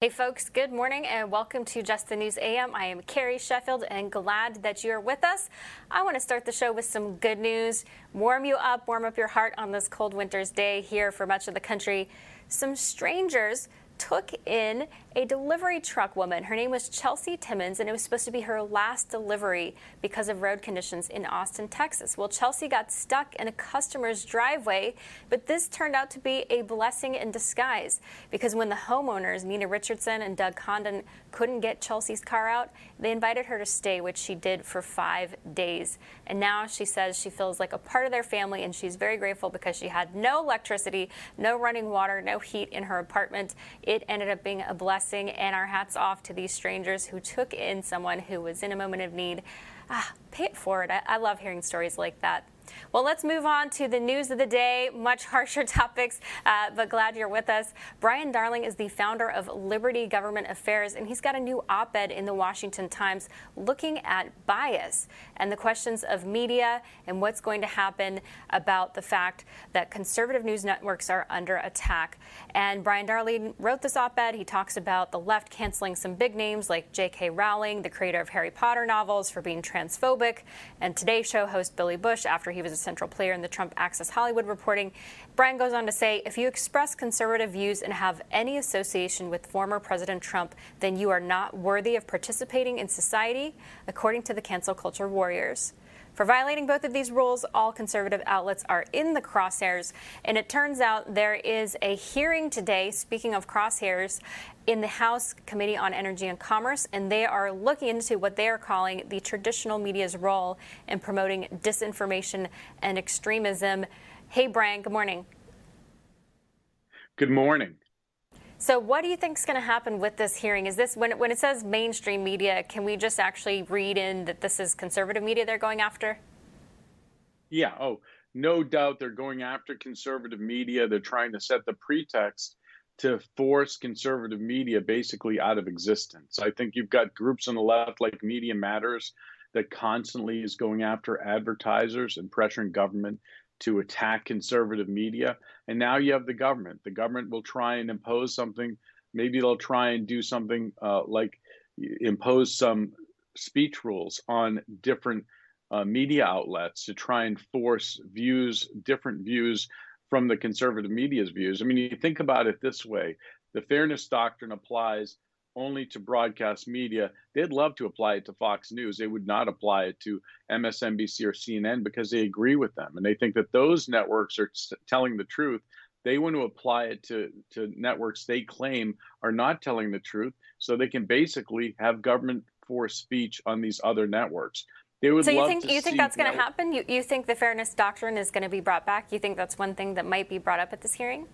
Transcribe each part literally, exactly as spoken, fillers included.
Hey folks, good morning and welcome to Just the News A M. I am Carrie Sheffield and glad that you're with us. I want to start the show with some good news, warm you up, warm up your heart on this cold winter's day here for much of the country. Some strangers took in a delivery truck woman. Her name was Chelsea Timmons, and it was supposed to be her last delivery because of road conditions in Austin, Texas. Well, Chelsea got stuck in a customer's driveway, but this turned out to be a blessing in disguise, because when the homeowners, Nina Richardson and Doug Condon, couldn't get Chelsea's car out, they invited her to stay, which she did for five days. And now she says she feels like a part of their family, and she's very grateful because she had no electricity, no running water, no heat in her apartment. It ended up being a blessing, and our hats off to these strangers who took in someone who was in a moment of need. Ah, pay it forward. I, I love hearing stories like that. Well, let's move on to the news of the day, much harsher topics, uh, but glad you're with us. Brian Darling is the founder of Liberty Government Affairs, and he's got a new op-ed in the Washington Times looking at bias and the questions of media and what's going to happen about the fact that conservative news networks are under attack. And Brian Darling wrote this op-ed. He talks about the left canceling some big names like J K. Rowling, the creator of Harry Potter novels, for being transphobic, and Today Show host Billy Bush after he was a central player in the Trump Access Hollywood reporting. Brian goes on to say, if you express conservative views and have any association with former President Trump, then you are not worthy of participating in society, according to the cancel culture warriors. For violating both of these rules, all conservative outlets are in the crosshairs. And it turns out there is a hearing today, speaking of crosshairs, in the House Committee on Energy and Commerce, and they are looking into what they are calling the traditional media's role in promoting disinformation and extremism. Hey, Brian, good morning. Good morning. So what do you think is going to happen with this hearing? Is this, when, when it says mainstream media, can we just actually read in that this is conservative media they're going after? Yeah, oh, no doubt they're going after conservative media. They're trying to set the pretext to force conservative media basically out of existence. I think you've got groups on the left like Media Matters that constantly is going after advertisers and pressuring government to attack conservative media. And now you have the government. The government will try and impose something. Maybe they'll try and do something uh, like impose some speech rules on different uh, media outlets to try and force views, different views from the conservative media's views. I mean, you think about it this way. The fairness doctrine applies only to broadcast media. They'd love to apply it to Fox News. They would not apply it to M S N B C or C N N because they agree with them. And they think that those networks are telling the truth. They want to apply it to, to networks they claim are not telling the truth, so they can basically have government force speech on these other networks. They would so you love think, to you think that's going to happen? You, you think the fairness doctrine is going to be brought back? You think that's one thing that might be brought up at this hearing?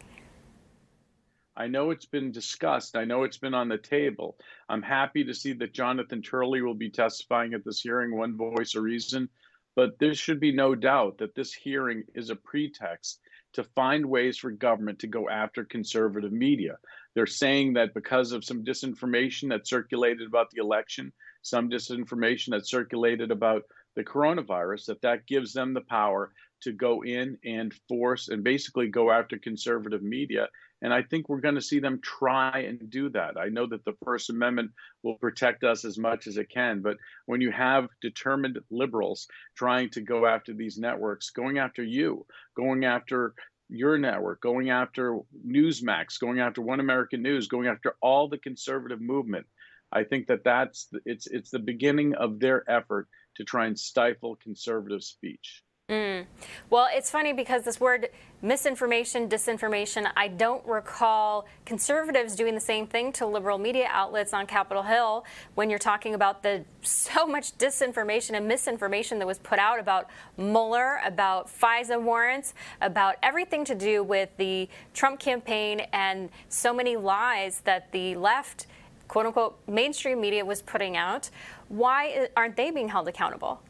I know it's been discussed. I know it's been on the table. I'm happy to see that Jonathan Turley will be testifying at this hearing, One Voice or Reason. But there should be no doubt that this hearing is a pretext to find ways for government to go after conservative media. They're saying that because of some disinformation that circulated about the election, some disinformation that circulated about the coronavirus, that that gives them the power to go in and force and basically go after conservative media. And I think we're going to see them try and do that. I know that the First Amendment will protect us as much as it can. But when you have determined liberals trying to go after these networks, going after you, going after your network, going after Newsmax, going after One American News, going after all the conservative movement, I think that that's it's it's the beginning of their effort to try and stifle conservative speech. Mm. Well, it's funny because this word misinformation, disinformation, I don't recall conservatives doing the same thing to liberal media outlets on Capitol Hill when you're talking about the so much disinformation and misinformation that was put out about Mueller, about FISA warrants, about everything to do with the Trump campaign and so many lies that the left, quote unquote, mainstream media was putting out. Why aren't they being held accountable?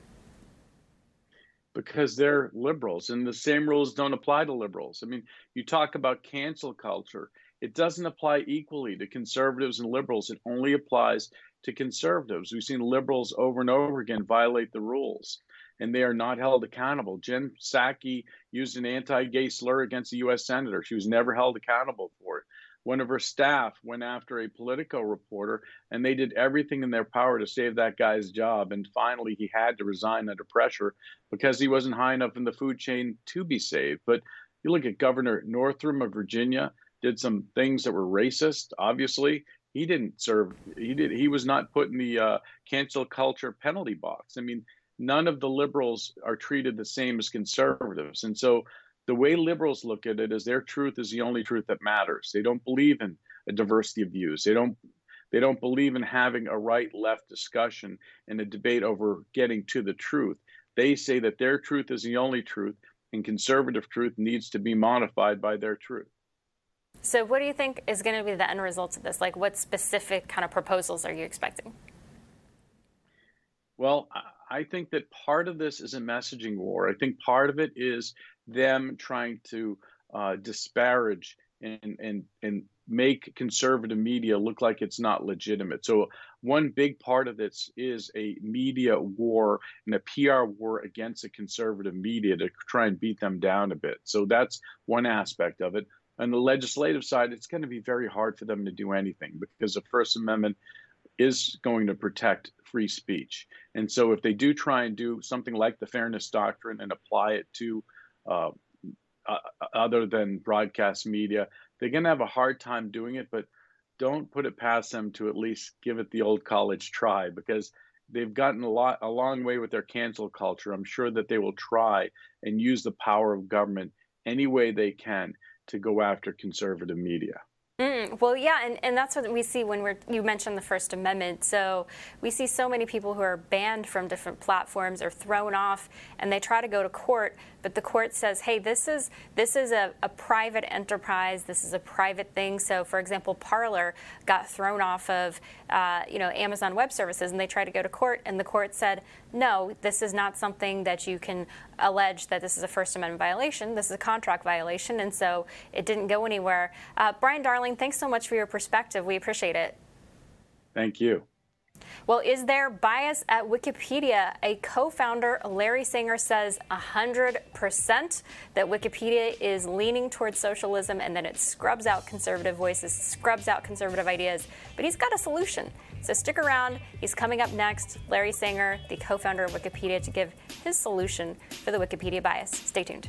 Because they're liberals, and the same rules don't apply to liberals. I mean, you talk about cancel culture. It doesn't apply equally to conservatives and liberals. It only applies to conservatives. We've seen liberals over and over again violate the rules, and they are not held accountable. Jen Psaki used an anti-gay slur against a U S senator. She was never held accountable for it. One of her staff went after a Politico reporter, and they did everything in their power to save that guy's job. And finally, he had to resign under pressure because he wasn't high enough in the food chain to be saved. But you look at Governor Northam of Virginia, did some things that were racist. Obviously, he didn't serve. He did. He was not put in the uh, cancel culture penalty box. I mean, none of the liberals are treated the same as conservatives. And so the way liberals look at it is their truth is the only truth that matters. They don't believe in a diversity of views. They don't they don't believe in having a right-left discussion and a debate over getting to the truth. They say that their truth is the only truth, and conservative truth needs to be modified by their truth. So what do you think is going to be the end result of this? Like, what specific kind of proposals are you expecting? Well, I think that part of this is a messaging war. I think part of it is them trying to uh, disparage and, and and make conservative media look like it's not legitimate. So one big part of this is a media war and a P R war against the conservative media to try and beat them down a bit. So that's one aspect of it. On the legislative side, it's going to be very hard for them to do anything because the First Amendment is going to protect free speech. And so if they do try and do something like the fairness doctrine and apply it to Uh, uh, other than broadcast media, they're going to have a hard time doing it, but don't put it past them to at least give it the old college try, because they've gotten a lot, a long way with their cancel culture. I'm sure that they will try and use the power of government any way they can to go after conservative media. Mm, well, yeah, and, and that's what we see when we're, you mentioned the First Amendment. So we see so many people who are banned from different platforms or thrown off, and they try to go to court, but the court says, hey, this is this is a, a private enterprise, this is a private thing. So, for example, Parler got thrown off of uh, you know, Amazon Web Services, and they tried to go to court, and the court said, no, this is not something that you can allege that this is a First Amendment violation, this is a contract violation, and so it didn't go anywhere. Uh, Brian Darling, thanks so much for your perspective. We appreciate it. Thank you. Well, is there bias at Wikipedia? A co-founder, Larry Sanger, says one hundred percent that Wikipedia is leaning towards socialism and that it scrubs out conservative voices, scrubs out conservative ideas. But he's got a solution. So stick around. He's coming up next. Larry Sanger, the co-founder of Wikipedia, to give his solution for the Wikipedia bias. Stay tuned.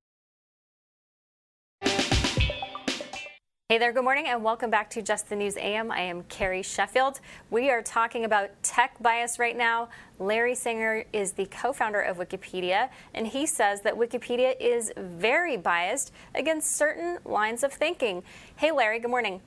Hey there, good morning, and welcome back to Just the News A M. I am Carrie Sheffield. We are talking about tech bias right now. Larry Sanger is the co-founder of Wikipedia, and he says that Wikipedia is very biased against certain lines of thinking. Hey, Larry, good morning.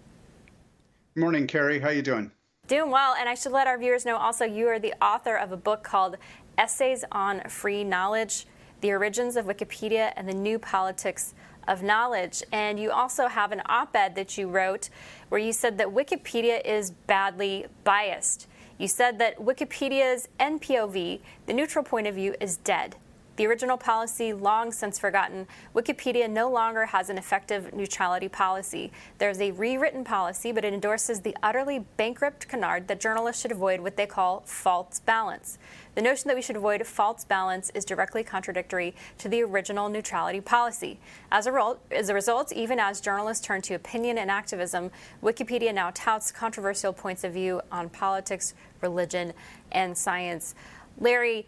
Good morning, Carrie. How are you doing? Doing well, and I should let our viewers know also you are the author of a book called Essays on Free Knowledge, The Origins of Wikipedia and the New Politics of Knowledge. And you also have an op-ed that you wrote where you said that Wikipedia is badly biased. You said that Wikipedia's N P O V, the neutral point of view, is dead. The original policy long since forgotten. Wikipedia no longer has an effective neutrality policy. There's a rewritten policy, but it endorses the utterly bankrupt canard that journalists should avoid what they call false balance. The notion that we should avoid false balance is directly contradictory to the original neutrality policy. As a, role, as a result, even as journalists turn to opinion and activism, Wikipedia now touts controversial points of view on politics, religion, and science. Larry,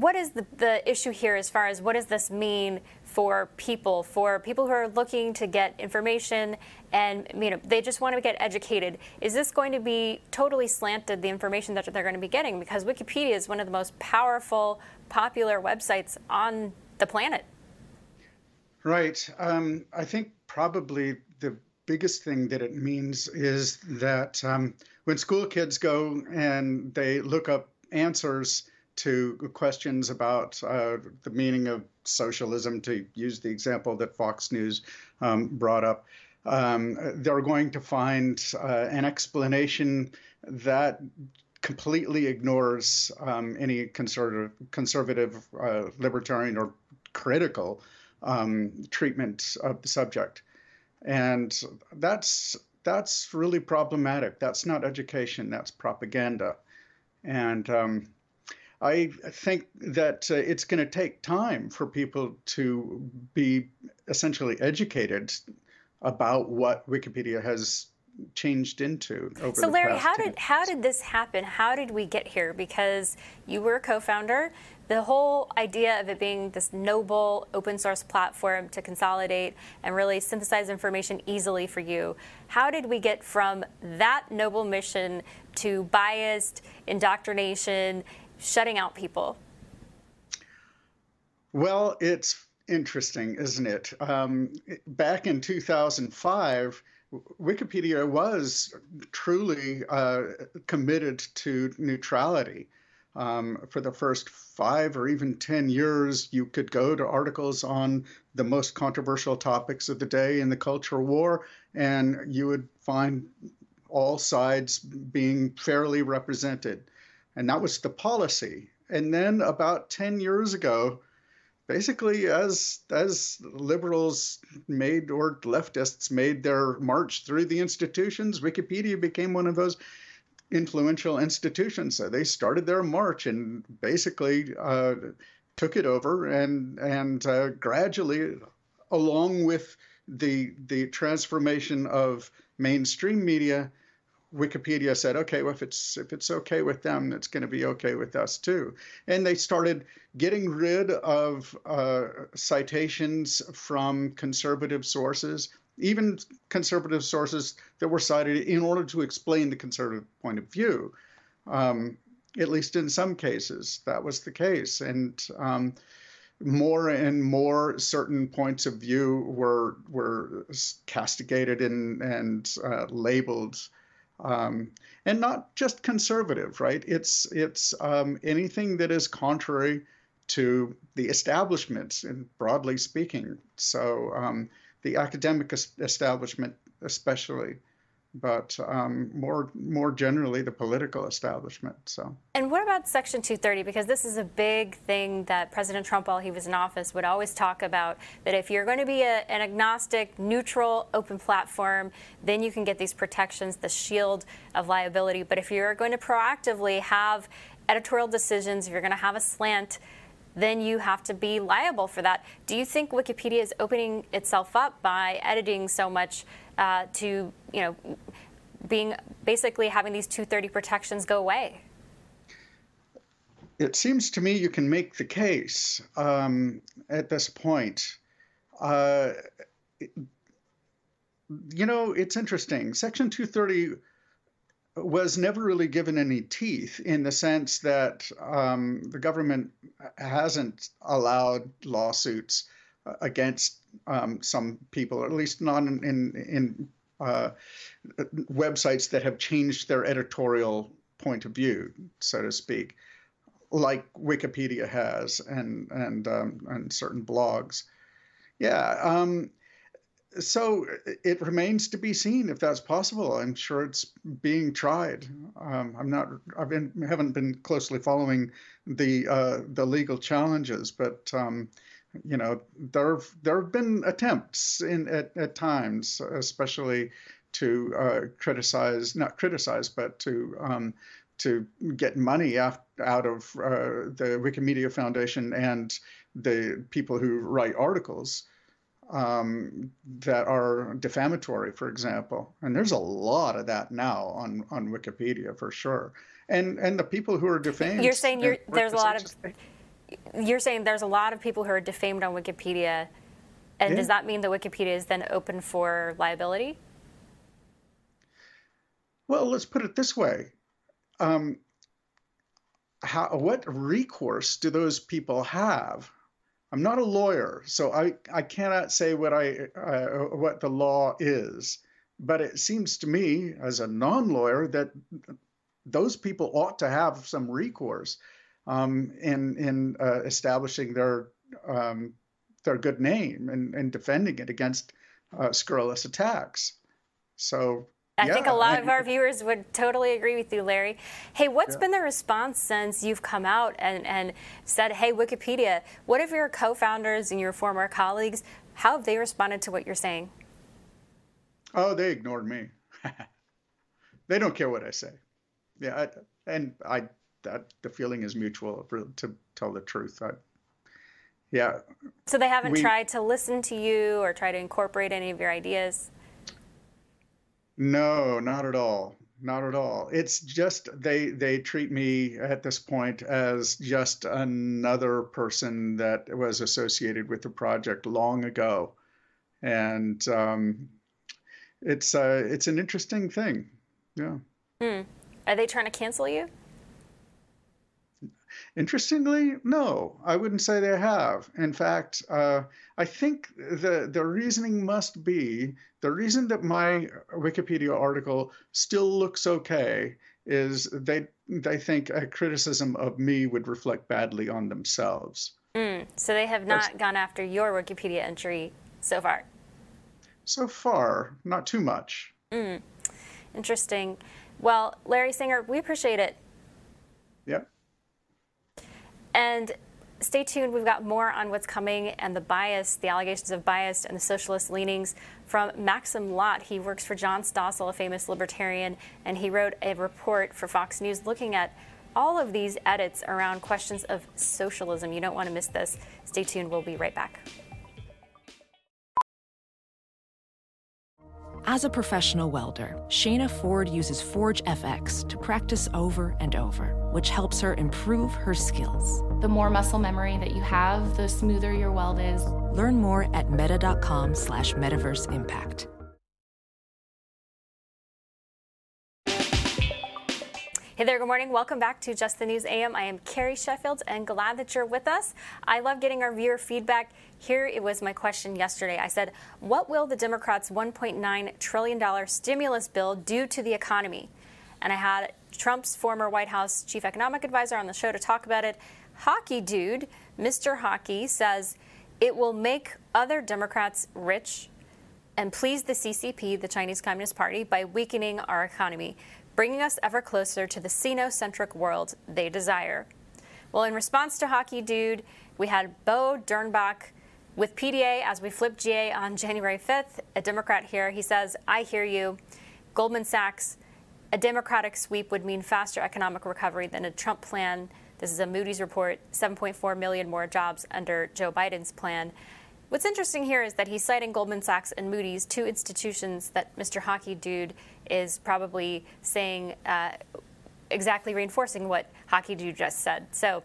what is the, the issue here as far as what does this mean for people, for people who are looking to get information and, you know, they just want to get educated? Is this going to be totally slanted, the information that they're going to be getting? Because Wikipedia is one of the most powerful, popular websites on the planet. Right. Um, I think probably the biggest thing that it means is that um, when school kids go and they look up answers to questions about uh, the meaning of socialism, to use the example that Fox News um, brought up, um, they're going to find uh, an explanation that completely ignores um, any conservative, conservative uh, libertarian, or critical um, treatment of the subject. And that's, that's really problematic. That's not education, that's propaganda. And um, I think that uh, it's going to take time for people to be essentially educated about what Wikipedia has changed into over so the Larry, past how did years. How did this happen? How did we get here? Because you were a co-founder. The whole idea of it being this noble open source platform to consolidate and really synthesize information easily for you. How did we get from that noble mission to biased indoctrination, shutting out people? Well, it's interesting, isn't it? Um, back in two thousand five, Wikipedia was truly uh, committed to neutrality. Um, for the first five or even ten years, you could go to articles on the most controversial topics of the day in the culture war, and you would find all sides being fairly represented. And that was the policy. And then about ten years ago, basically as as liberals made or leftists made their march through the institutions, Wikipedia became one of those influential institutions. So they started their march and basically uh, took it over, and and uh, gradually, along with the the transformation of mainstream media, Wikipedia said, okay, well, if it's if it's okay with them, it's going to be okay with us too. And they started getting rid of uh, citations from conservative sources, even conservative sources that were cited in order to explain the conservative point of view. Um, at least in some cases, that was the case. And um, more and more certain points of view were were castigated and, and uh, labeled. Um, and not just conservative, right? It's it's um, anything that is contrary to the establishment, and broadly speaking. So um, the academic establishment, especially, but um, more more generally the political establishment. So. And what about Section two thirty? Because this is a big thing that President Trump, while he was in office, would always talk about, that if you're going to be a, an agnostic, neutral, open platform, then you can get these protections, the shield of liability. But if you're going to proactively have editorial decisions, if you're going to have a slant, then you have to be liable for that. Do you think Wikipedia is opening itself up by editing so much uh, to, you know, being basically having these two thirty protections go away? It seems to me you can make the case um, at this point. Uh, you know, it's interesting. Section two thirty was never really given any teeth, in the sense that um, the government hasn't allowed lawsuits against um, some people, or at least not in, in, in uh, websites that have changed their editorial point of view, so to speak, like Wikipedia has, and and um, and certain blogs. Yeah. Um, So it remains to be seen if that's possible. I'm sure it's being tried. Um, I'm not. I've been, haven't been closely following the uh, the legal challenges, but um, you know, there there have been attempts in at, at times, especially to uh, criticize, not criticize, but to um, to get money out out of uh, the Wikimedia Foundation and the people who write articles. Um, that are defamatory, for example. And there's a lot of that now on, on Wikipedia, for sure. And and the people who are defamed. You're saying you're, there's a lot of you're saying there's a lot of people who are defamed on Wikipedia, and yeah. does that mean that Wikipedia is then open for liability? Well, let's put it this way. Um, how, what recourse do those people have? I'm not a lawyer, so I, I cannot say what, I, uh, what the law is. But it seems to me, as a non-lawyer, that those people ought to have some recourse um, in, in uh, establishing their, um, their good name and, and defending it against uh, scurrilous attacks. So I yeah. think a lot of our viewers would totally agree with you, Larry. Hey, what's yeah. been the response since you've come out and, and said, hey, Wikipedia, what have your co-founders and your former colleagues, how have they responded to what you're saying? Oh, they ignored me. They don't care what I say. Yeah, I, and I that the feeling is mutual, to tell the truth. I, yeah. So they haven't we, tried to listen to you or try to incorporate any of your ideas? No, not at all. Not at all. It's just they they treat me at this point as just another person that was associated with the project long ago. And um, it's uh, it's an interesting thing. Yeah. Mm. Are they trying to cancel you? Interestingly, no. I wouldn't say they have. In fact, uh, I think the the reasoning must be, the reason that my Wikipedia article still looks okay is they they think a criticism of me would reflect badly on themselves. Mm, so they have not That's, gone after your Wikipedia entry so far? So far, not too much. Mm, interesting. Well, Larry Sanger, we appreciate it. Yeah. And stay tuned. We've got more on what's coming and the bias, the allegations of bias and the socialist leanings from Maxim Lott. He works for John Stossel, a famous libertarian, and he wrote a report for Fox News looking at all of these edits around questions of socialism. You don't want to miss this. Stay tuned. We'll be right back. As a professional welder, Shayna Ford uses Forge F X to practice over and over, which helps her improve her skills. The more muscle memory that you have, the smoother your weld is. Learn more at meta.com slash metaverse impact. Hey there, good morning. Welcome back to Just the News A M. I am Carrie Sheffield and glad that you're with us. I love getting our viewer feedback. Here it was my question yesterday. I said, what will the Democrats' one point nine trillion dollars stimulus bill do to the economy? And I had Trump's former White House chief economic advisor on the show to talk about it. Hockey Dude, Mister Hockey, says it will make other Democrats rich and please the C C P, the Chinese Communist Party, by weakening our economy, bringing us ever closer to the Sino-centric world they desire. Well, in response to Hockey Dude, we had Bo Dernbach with P D A as we flipped G A on January fifth, a Democrat here. He says, I hear you. Goldman Sachs, a Democratic sweep would mean faster economic recovery than a Trump plan. This is a Moody's report, seven point four million more jobs under Joe Biden's plan. What's interesting here is that he's citing Goldman Sachs and Moody's, two institutions that Mister Hockey Dude is probably saying, uh, exactly reinforcing what Hockey Dude just said. So,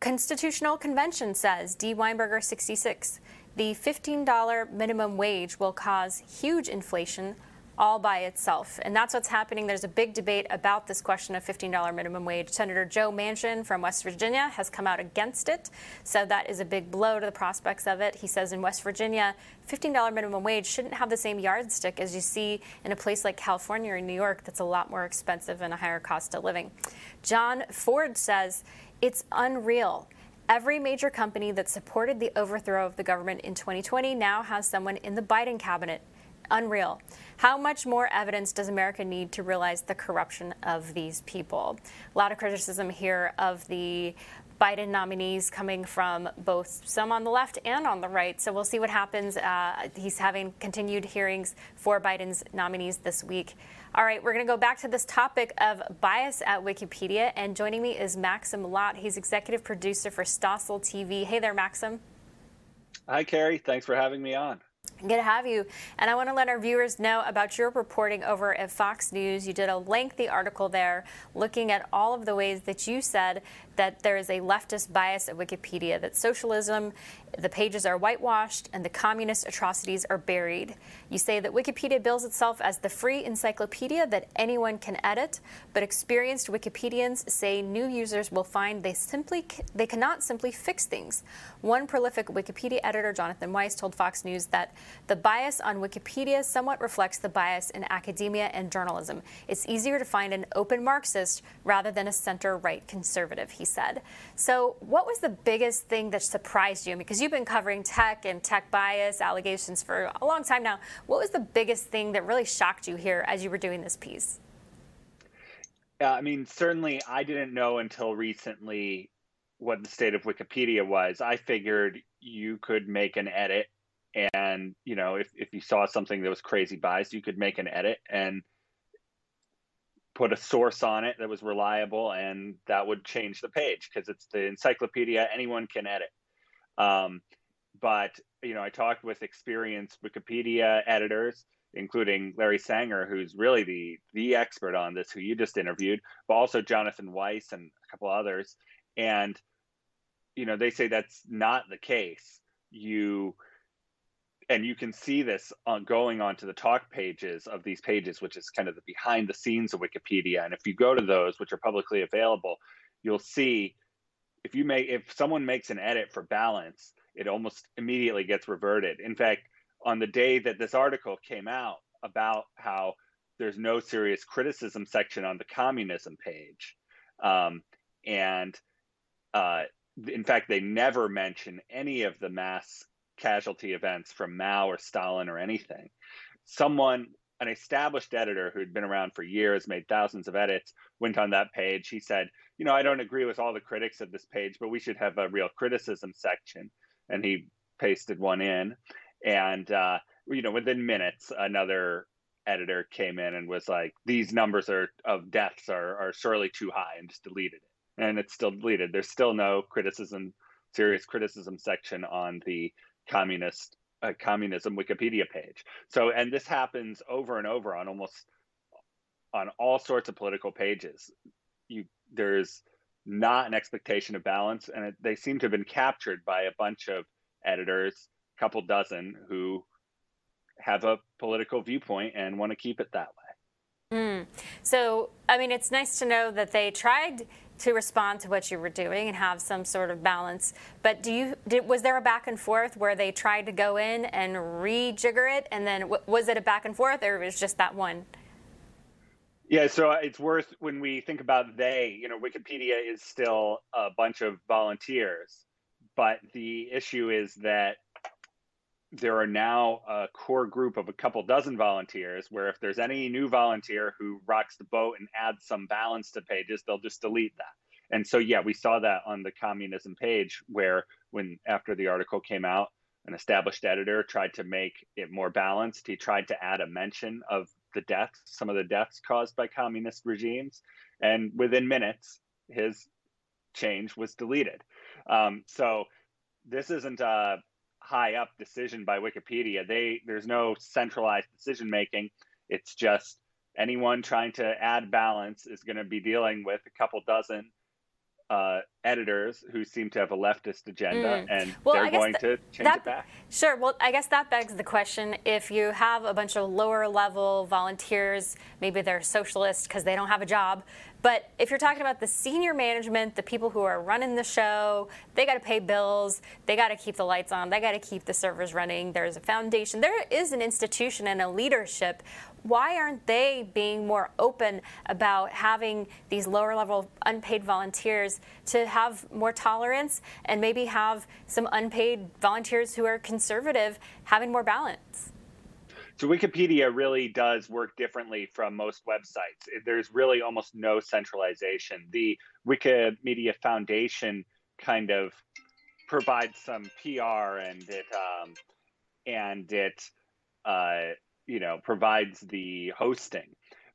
Constitutional Convention says, D. Weinberger, sixty-six, the fifteen dollar minimum wage will cause huge inflation all by itself. And that's what's happening. There's a big debate about this question of fifteen dollar minimum wage. Senator Joe Manchin from West Virginia has come out against it, so that is a big blow to the prospects of it. He says in West Virginia, fifteen dollar minimum wage shouldn't have the same yardstick as you see in a place like California or New York that's a lot more expensive and a higher cost of living. John Ford says, it's unreal. Every major company that supported the overthrow of the government in twenty twenty now has someone in the Biden cabinet. Unreal. How much more evidence does America need to realize the corruption of these people? A lot of criticism here of the Biden nominees coming from both some on the left and on the right. So we'll see what happens. Uh, he's having continued hearings for Biden's nominees this week. All right, we're going to go back to this topic of bias at Wikipedia. And joining me is Maxim Lott. He's executive producer for Stossel T V. Hey there, Maxim. Hi, Carrie. Thanks for having me on. Good to have you. And I want to let our viewers know about your reporting over at Fox News. You did a lengthy article there looking at all of the ways that you said that there is a leftist bias at Wikipedia, that socialism, the pages are whitewashed, and the communist atrocities are buried. You say that Wikipedia bills itself as the free encyclopedia that anyone can edit, but experienced Wikipedians say new users will find they simply they cannot simply fix things. One prolific Wikipedia editor, Jonathan Weiss, told Fox News that the bias on Wikipedia somewhat reflects the bias in academia and journalism. It's easier to find an open Marxist rather than a center-right conservative, he said. So what was the biggest thing that surprised you? Because you've been covering tech and tech bias allegations for a long time now. What was the biggest thing that really shocked you here as you were doing this piece? Yeah, I mean, certainly I didn't know until recently what the state of Wikipedia was. I figured you could make an edit. And, you know, if, if you saw something that was crazy biased, you could make an edit and put a source on it that was reliable, and that would change the page because it's the encyclopedia. Anyone can edit. Um, but, you know, I talked with experienced Wikipedia editors, including Larry Sanger, who's really the the expert on this, who you just interviewed, but also Jonathan Weiss and a couple others. And, you know, they say that's not the case. You... And you can see this on going onto the talk pages of these pages, which is kind of the behind the scenes of Wikipedia. And if you go to those, which are publicly available, you'll see if you make if someone makes an edit for balance, it almost immediately gets reverted. In fact, on the day that this article came out about how there's no serious criticism section on the communism page, um, and uh, in fact, they never mention any of the mass casualty events from Mao or Stalin or anything. Someone, an established editor who'd been around for years, made thousands of edits, went on that page. He said, you know, I don't agree with all the critics of this page, but we should have a real criticism section. And he pasted one in. And, uh, you know, within minutes, another editor came in and was like, these numbers are of deaths are, are surely too high, and just deleted it. And it's still deleted. There's still no criticism, serious criticism section on the communist uh, communism Wikipedia page. So, and this happens over and over on almost on all sorts of political pages. You there's not an expectation of balance, and it, they seem to have been captured by a bunch of editors, a couple dozen, who have a political viewpoint and want to keep it that way. Mm. So, I mean, it's nice to know that they tried to respond to what you were doing and have some sort of balance. But do you did, was there a back and forth where they tried to go in and rejigger it? And then w- was it a back and forth, or was it just that one? Yeah, so it's worth, when we think about they, you know, Wikipedia is still a bunch of volunteers. But the issue is that there are now a core group of a couple dozen volunteers where if there's any new volunteer who rocks the boat and adds some balance to pages, they'll just delete that. And so, yeah, we saw that on the communism page where when after the article came out, an established editor tried to make it more balanced. He tried to add a mention of the deaths, some of the deaths caused by communist regimes. And within minutes, his change was deleted. Um, so this isn't a high up decision by Wikipedia. They there's no centralized decision making. It's just anyone trying to add balance is going to be dealing with a couple dozen uh, editors who seem to have a leftist agenda, mm. and well, they're going th- to change that, it back. Sure. Well, I guess that begs the question: if you have a bunch of lower level volunteers, maybe they're socialists because they don't have a job. But if you're talking about the senior management, the people who are running the show, they got to pay bills, they got to keep the lights on, they got to keep the servers running. There's a foundation. There is an institution and a leadership. Why aren't they being more open about having these lower-level unpaid volunteers to have more tolerance and maybe have some unpaid volunteers who are conservative having more balance? So Wikipedia really does work differently from most websites. There's really almost no centralization. The Wikimedia Foundation kind of provides some P R, and it um, and it uh, you know provides the hosting.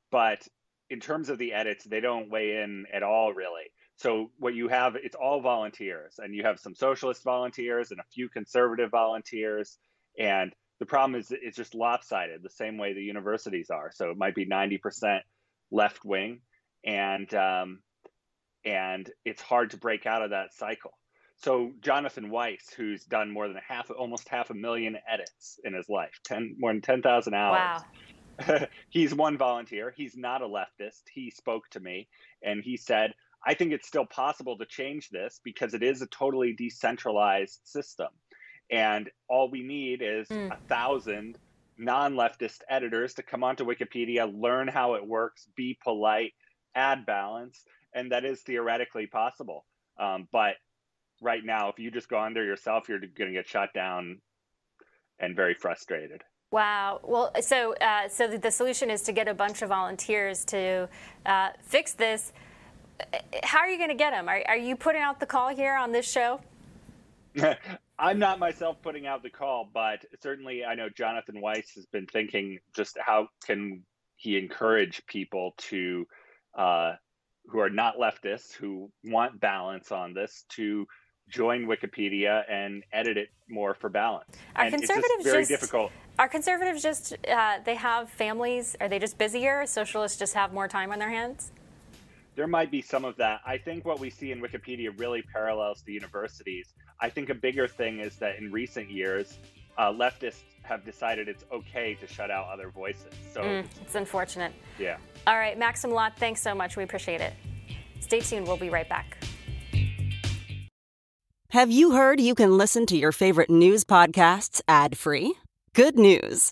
But in terms of the edits, they don't weigh in at all, really. So what you have, it's all volunteers, and you have some socialist volunteers and a few conservative volunteers, and The problem is it's just lopsided the same way the universities are. So it might be ninety percent left wing, and um, and it's hard to break out of that cycle. So Jonathan Weiss, who's done more than half, almost half a million edits in his life, ten more than ten thousand hours. Wow. He's one volunteer. He's not a leftist. He spoke to me and he said, I think it's still possible to change this because it is a totally decentralized system. And all we need is mm. a thousand non-leftist editors to come onto Wikipedia, learn how it works, be polite, add balance. And that is theoretically possible. Um, but right now, if you just go on there yourself, you're going to get shut down and very frustrated. Wow. Well, so uh, so the solution is to get a bunch of volunteers to uh, fix this. How are you going to get them? Are, are you putting out the call here on this show? I'm not myself putting out the call, but certainly I know Jonathan Weiss has been thinking just how can he encourage people to, uh, who are not leftists, who want balance on this, to join Wikipedia and edit it more for balance. Are and conservatives it's just very just, difficult. Are conservatives just, uh, they have families, are they just busier? Socialists just have more time on their hands? There might be some of that. I think what we see in Wikipedia really parallels the universities. I think a bigger thing is that in recent years, uh, leftists have decided it's okay to shut out other voices. So mm, it's unfortunate. Yeah. All right, Maxim Lott, thanks so much. We appreciate it. Stay tuned. We'll be right back. Have you heard you can listen to your favorite news podcasts ad-free? Good news.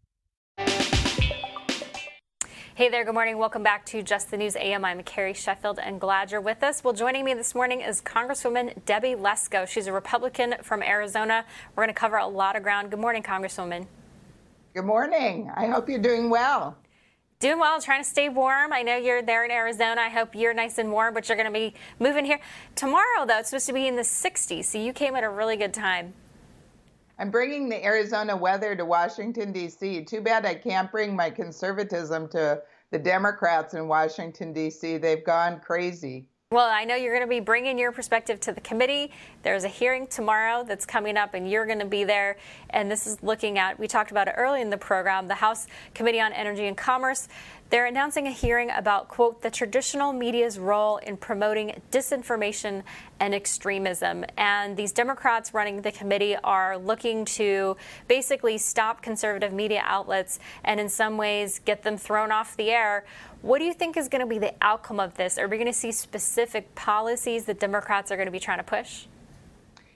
Hey there, good morning. Welcome back to Just the News A M. I'm Carrie Sheffield and glad you're with us. Well, joining me this morning is Congresswoman Debbie Lesko. She's a Republican from Arizona. We're going to cover a lot of ground. Good morning, Congresswoman. Good morning. I hope you're doing well. Doing well, trying to stay warm. I know you're there in Arizona. I hope you're nice and warm, but you're going to be moving here. Tomorrow, though, it's supposed to be in the sixties, so you came at a really good time. I'm bringing the Arizona weather to Washington, D C. Too bad I can't bring my conservatism to the Democrats in Washington, D C. They've gone crazy. Well, I know you're going to be bringing your perspective to the committee. There's a hearing tomorrow that's coming up, and you're going to be there. And this is looking at, we talked about it early in the program, the House Committee on Energy and Commerce. They're announcing a hearing about, quote, the traditional media's role in promoting disinformation and extremism. And these Democrats running the committee are looking to basically stop conservative media outlets and in some ways get them thrown off the air. What do you think is going to be the outcome of this? Are we going to see specific policies that Democrats are going to be trying to push?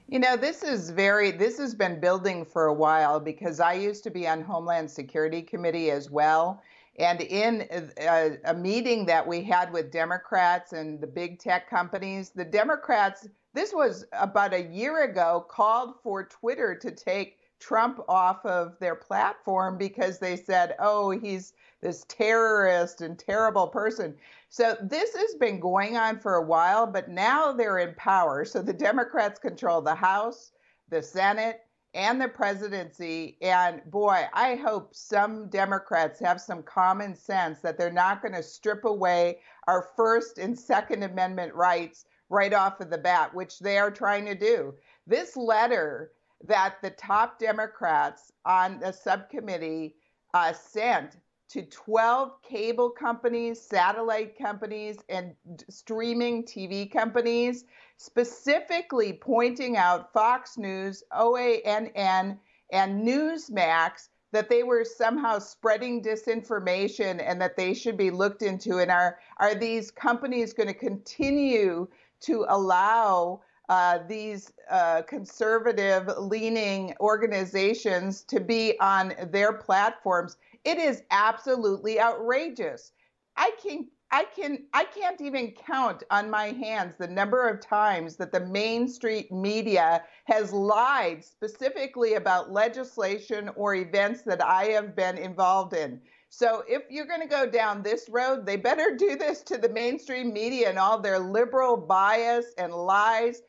You know, this is very, this has been building for a while because I used to be on Homeland Security Committee as well. And in a, a meeting that we had with Democrats and the big tech companies, the Democrats, this was about a year ago, called for Twitter to take Trump off of their platform because they said, oh, he's this terrorist and terrible person. So this has been going on for a while, but now they're in power. So the Democrats control the House, the Senate, and the presidency. And boy, I hope some Democrats have some common sense that they're not going to strip away our First and Second Amendment rights right off of the bat, which they are trying to do. This letter that the top Democrats on the subcommittee uh, sent to twelve cable companies, satellite companies, and streaming T V companies, specifically pointing out Fox News, O A N N, and Newsmax, that they were somehow spreading disinformation and that they should be looked into. And are, are these companies going to continue to allow uh, these uh, conservative-leaning organizations to be on their platforms? It is absolutely outrageous. I can, I can, I can't even count on my hands the number of times that the mainstream media has lied specifically about legislation or events that I have been involved in. So if you're going to go down this road, they better do this to the mainstream media and all their liberal bias and lies.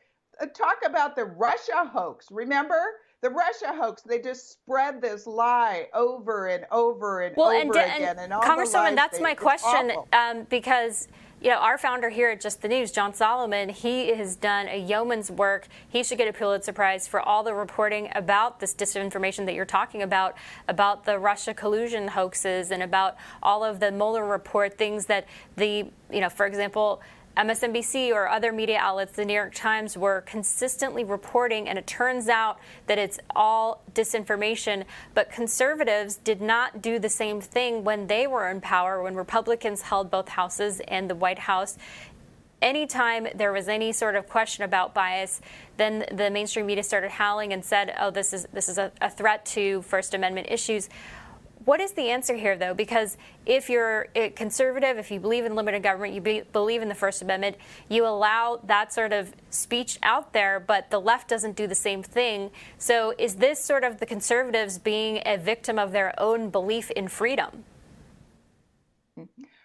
Talk about the Russia hoax. Remember? The Russia hoax, they just spread this lie over and over and well, over and, again. And, and Congresswoman, that's my question, um, because you know our founder here at Just the News, John Solomon, he has done a yeoman's work. He should get a Pulitzer Prize for all the reporting about this disinformation that you're talking about, about the Russia collusion hoaxes and about all of the Mueller report things that the, you know, for example, M S N B C or other media outlets, the New York Times, were consistently reporting, and it turns out that it's all disinformation. But conservatives did not do the same thing when they were in power, when Republicans held both houses and the White House. Anytime there was any sort of question about bias, then the mainstream media started howling and said, oh, this is this is a, a threat to First Amendment issues. What is the answer here, though? Because if you're a conservative, if you believe in limited government, you be, believe in the First Amendment, you allow that sort of speech out there, but the left doesn't do the same thing. So is this sort of the conservatives being a victim of their own belief in freedom?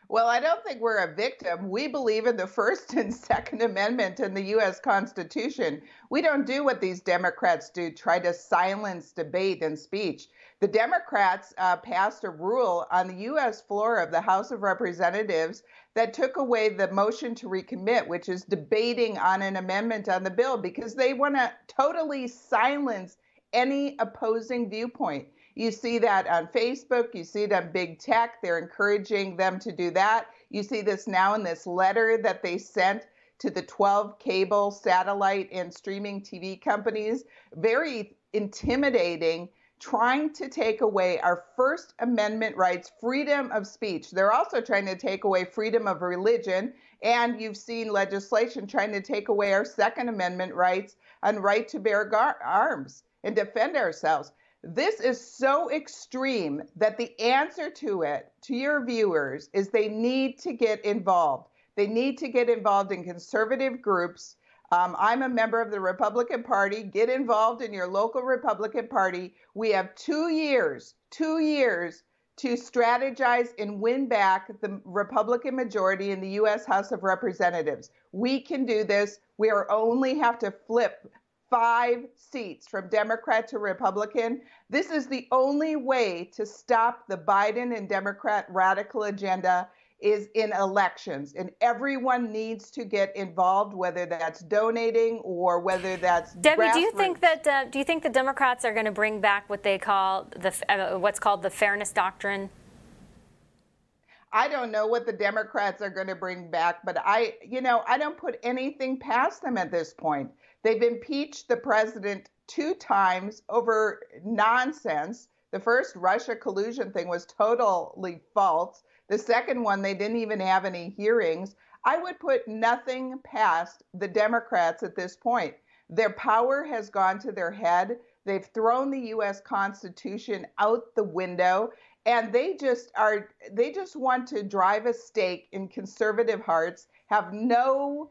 Well, I don't think we're a victim. We believe in the First and Second Amendment and the U S Constitution. We don't do what these Democrats do, try to silence debate and speech. The Democrats uh, passed a rule on the U S floor of the House of Representatives that took away the motion to recommit, which is debating on an amendment on the bill, because they want to totally silence any opposing viewpoint. You see that on Facebook. You see it on big tech. They're encouraging them to do that. You see this now in this letter that they sent to the twelve cable, satellite, and streaming T V companies. Very intimidating, trying to take away our First Amendment rights, freedom of speech. They're also trying to take away freedom of religion, and you've seen legislation trying to take away our Second Amendment rights and right to bear gar- arms and defend ourselves. This is so extreme that the answer to it, to your viewers, is they need to get involved. They need to get involved in conservative groups. Um, I'm a member of the Republican Party. Get involved in your local Republican Party. We have two years, two years to strategize and win back the Republican majority in the U S House of Representatives. We can do this. We are only have to flip five seats from Democrat to Republican. This is the only way to stop the Biden and Democrat radical agenda is in elections, and everyone needs to get involved, whether that's donating or whether that's Debbie, grassroots. do you think that uh, do you think the Democrats are going to bring back what they call the uh, what's called the fairness doctrine? I don't know what the Democrats are going to bring back, but I, you know, I don't put anything past them at this point. They've impeached the president two times over nonsense. The first Russia collusion thing was totally false. The second one, they didn't even have any hearings. I would put nothing past the Democrats at this point. Their power has gone to their head. They've thrown the U S Constitution out the window, and they just are, they just want to drive a stake in conservative hearts, have no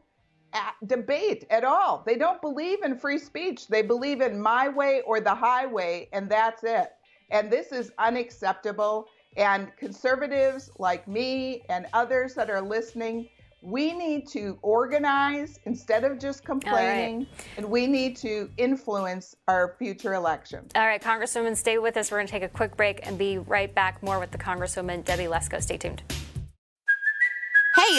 debate at all. They don't believe in free speech. They believe in my way or the highway, and that's it. And this is unacceptable. And conservatives like me and others that are listening, we need to organize instead of just complaining, right. And we need to influence our future elections. All right, Congresswoman, stay with us. We're going to take a quick break and be right back. More with the Congresswoman Debbie Lesko. Stay tuned. Hey,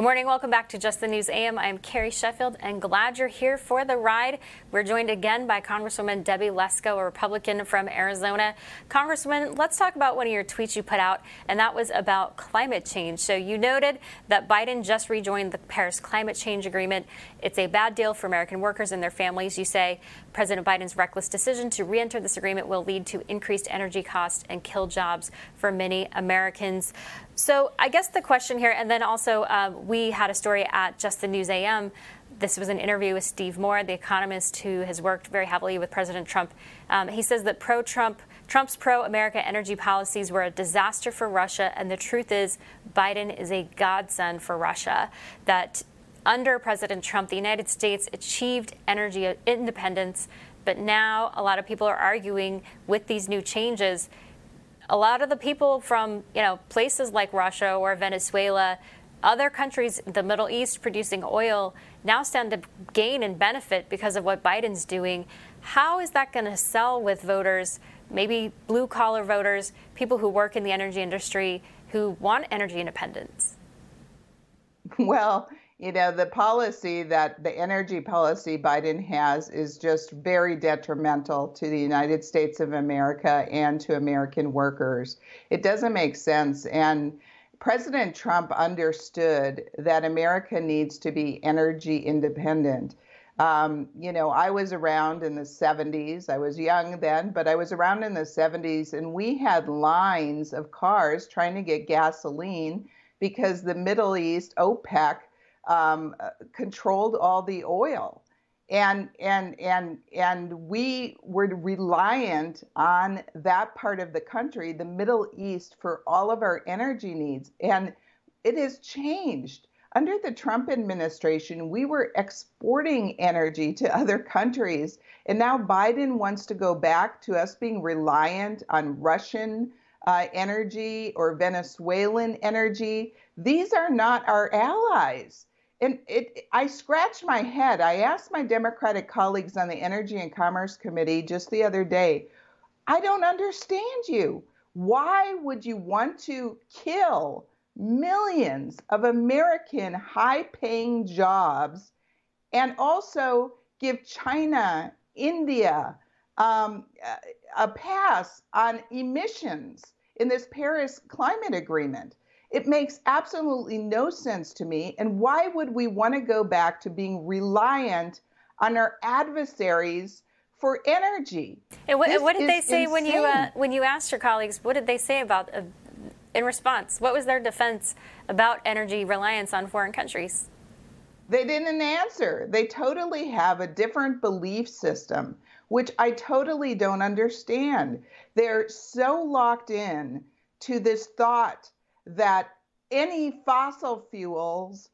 Good morning. Welcome back to Just the News A M. I'm Carrie Sheffield, and glad you're here for the ride. We're joined again by Congresswoman Debbie Lesko, a Republican from Arizona. Congresswoman, let's talk about one of your tweets you put out, and that was about climate change. So you noted that Biden just rejoined the Paris Climate Change Agreement. It's a bad deal for American workers and their families. You say President Biden's reckless decision to re-enter this agreement will lead to increased energy costs and kill jobs for many Americans. So I guess the question here, and then also uh, we had a story at Just the News A M. This was an interview with Steve Moore, the economist who has worked very heavily with President Trump. Um, he says that pro-Trump, Trump's pro-America energy policies were a disaster for Russia, and the truth is Biden is a godsend for Russia. That under President Trump, the United States achieved energy independence, but now a lot of people are arguing with these new changes. A lot of the people from, you know, places like Russia or Venezuela, other countries in the Middle East producing oil, now stand to gain and benefit because of what Biden's doing. How is that going to sell with voters, maybe blue-collar voters, people who work in the energy industry, who want energy independence? Well, you know, the policy that the energy policy Biden has is just very detrimental to the United States of America and to American workers. It doesn't make sense. And President Trump understood that America needs to be energy independent. Um, you know, I was around in the seventies. I was young then, but I was around in the seventies, and we had lines of cars trying to get gasoline because the Middle East, OPEC, Um, controlled all the oil, and and and and we were reliant on that part of the country, the Middle East, for all of our energy needs. And it has changed. Under the Trump administration, we were exporting energy to other countries, and now Biden wants to go back to us being reliant on Russian Uh, energy or Venezuelan energy. These are not our allies. And it, I scratch my head. I asked my Democratic colleagues on the Energy and Commerce Committee just the other day, I don't understand you. Why would you want to kill millions of American high-paying jobs and also give China, India, Um, a pass on emissions in this Paris Climate Agreement? It makes absolutely no sense to me. And why would we want to go back to being reliant on our adversaries for energy? And what, and what did they say insane. when you uh, when you asked your colleagues? What did they say about uh, in response? What was their defense about energy reliance on foreign countries? They didn't answer. They totally have a different belief system, which I totally don't understand. They're so locked in to this thought that any fossil fuels,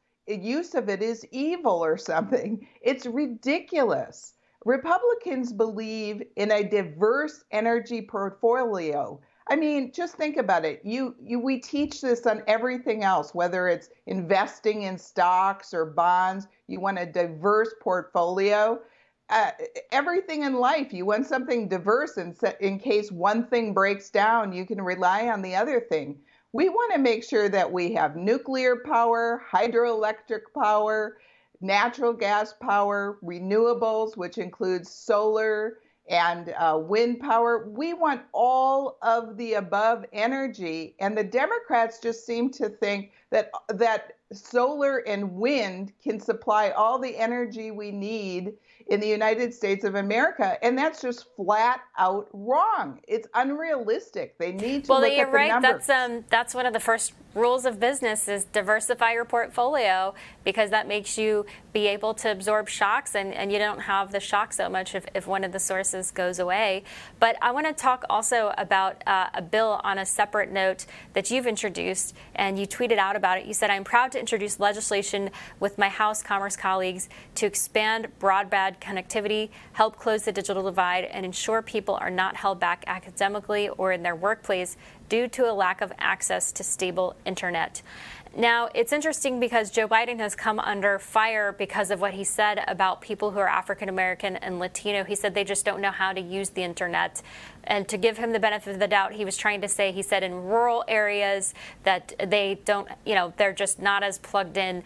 use of it is evil or something. It's ridiculous. Republicans believe in a diverse energy portfolio. I mean, just think about it. You, you, we teach this on everything else, whether it's investing in stocks or bonds. You want a diverse portfolio. Uh, everything in life, you want something diverse, and in, in case one thing breaks down, you can rely on the other thing. We want to make sure that we have nuclear power, hydroelectric power, natural gas power, renewables, which includes solar and uh, wind power. We want all of the above energy, and the Democrats just seem to think that that solar and wind can supply all the energy we need in the United States of America, and that's just flat out wrong. It's unrealistic. They need to well, look at the right. numbers. Well, you're right. That's um, that's one of the first rules of business is diversify your portfolio, because that makes you be able to absorb shocks, and, and you don't have the shock so much if, if one of the sources goes away. But I want to talk also about uh, a bill on a separate note that you've introduced, and you tweeted out about it. You said, "I'm proud to introduce legislation with my House Commerce colleagues to expand broadband connectivity, help close the digital divide, and ensure people are not held back academically or in their workplace due to a lack of access to stable internet." Now, it's interesting because Joe Biden has come under fire because of what he said about people who are African American and Latino. He said they just don't know how to use the internet. And to give him the benefit of the doubt, he was trying to say, he said in rural areas that they don't, you know, they're just not as plugged in.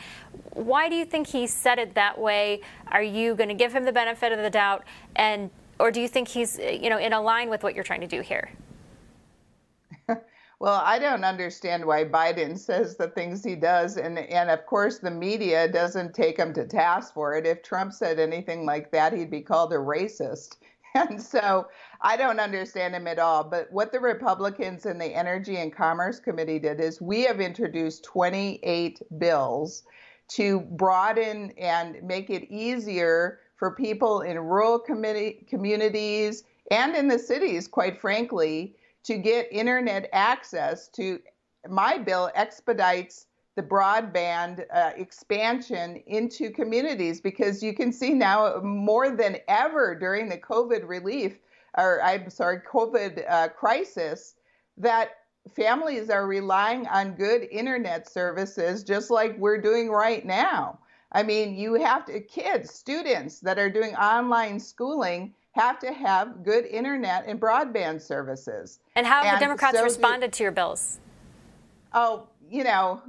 Why do you think he said it that way? Are you going to give him the benefit of the doubt? And or do you think he's, you know, in line with what you're trying to do here? Well, I don't understand why Biden says the things he does. And, and of course, the media doesn't take him to task for it. If Trump said anything like that, he'd be called a racist. And so I don't understand him at all. But what the Republicans in the Energy and Commerce Committee did is we have introduced twenty-eight bills to broaden and make it easier for people in rural community, communities and in the cities, quite frankly, to get internet access. To my bill expedites the broadband uh, expansion into communities, because you can see now more than ever during the COVID relief, or I'm sorry, COVID uh, crisis, that families are relying on good internet services just like we're doing right now. I mean, you have to, kids, students that are doing online schooling have to have good internet and broadband services. And how have and the Democrats so responded do, to your bills? Oh, you know,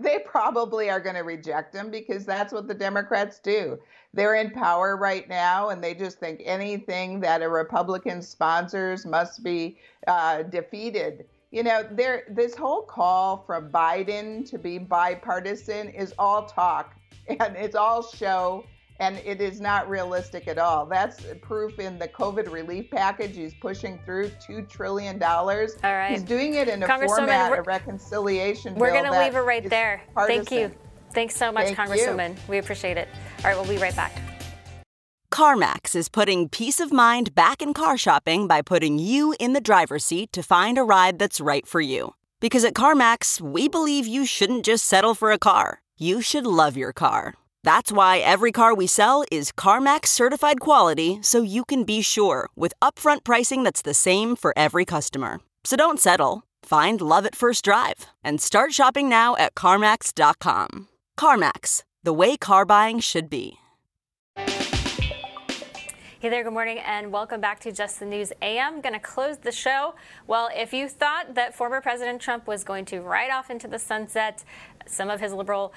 they probably are going to reject them, because that's what the Democrats do. They're in power right now, and they just think anything that a Republican sponsors must be uh, defeated. You know, there this whole call from Biden to be bipartisan is all talk, and it's all show. And it is not realistic at all. That's proof in the COVID relief package. He's pushing through two trillion dollars. All right. He's doing it in a format, a reconciliation bill. We're going to leave it right there. Partisan. Thank you. Thanks so much, Thank Congresswoman. You. We appreciate it. All right, we'll be right back. CarMax is putting peace of mind back in car shopping by putting you in the driver's seat to find a ride that's right for you. Because at CarMax, we believe you shouldn't just settle for a car. You should love your car. That's why every car we sell is CarMax certified quality, so you can be sure with upfront pricing that's the same for every customer. So don't settle. Find love at first drive and start shopping now at CarMax dot com. CarMax, the way car buying should be. Hey there, good morning, and welcome back to Just the News A M. Going to close the show. Well, if you thought that former President Trump was going to ride off into the sunset, some of his liberal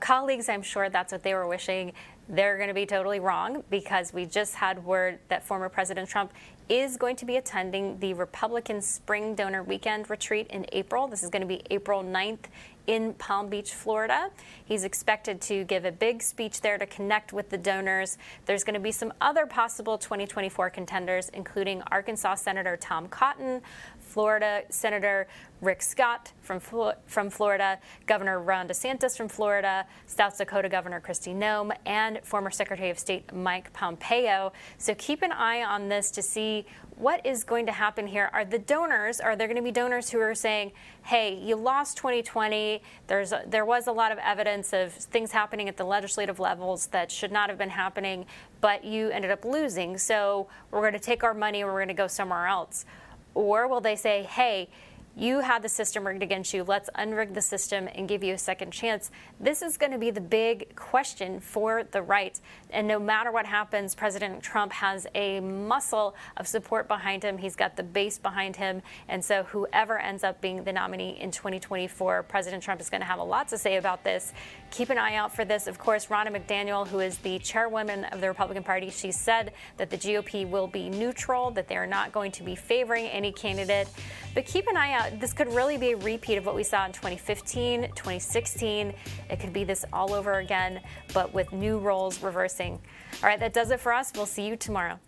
colleagues, I'm sure that's what they were wishing. They're going to be totally wrong, because we just had word that former President Trump is going to be attending the Republican Spring Donor Weekend retreat in April. This is going to be April ninth in Palm Beach, Florida. He's expected to give a big speech there to connect with the donors. There's going to be some other possible twenty twenty-four contenders, including Arkansas Senator Tom Cotton, Florida Senator Rick Scott from from Florida, Governor Ron DeSantis from Florida, South Dakota Governor Kristi Noem, and former Secretary of State Mike Pompeo. So keep an eye on this to see what is going to happen here. Are the donors, are there going to be donors who are saying, hey, you lost twenty twenty, There's a, there was a lot of evidence of things happening at the legislative levels that should not have been happening, but you ended up losing, so we're going to take our money and we're going to go somewhere else? Or will they say, hey, you had the system rigged against you. Let's unrig the system and give you a second chance. This is going to be the big question for the right. And no matter what happens, President Trump has a muscle of support behind him. He's got the base behind him. And so whoever ends up being the nominee in twenty twenty-four, President Trump is going to have a lot to say about this. Keep an eye out for this. Of course, Ronna McDaniel, who is the chairwoman of the Republican Party, she said that the G O P will be neutral, that they're not going to be favoring any candidate. But keep an eye out. This could really be a repeat of what we saw in twenty fifteen, twenty sixteen. It could be this all over again, but with new roles reversing. All right, that does it for us. We'll see you tomorrow.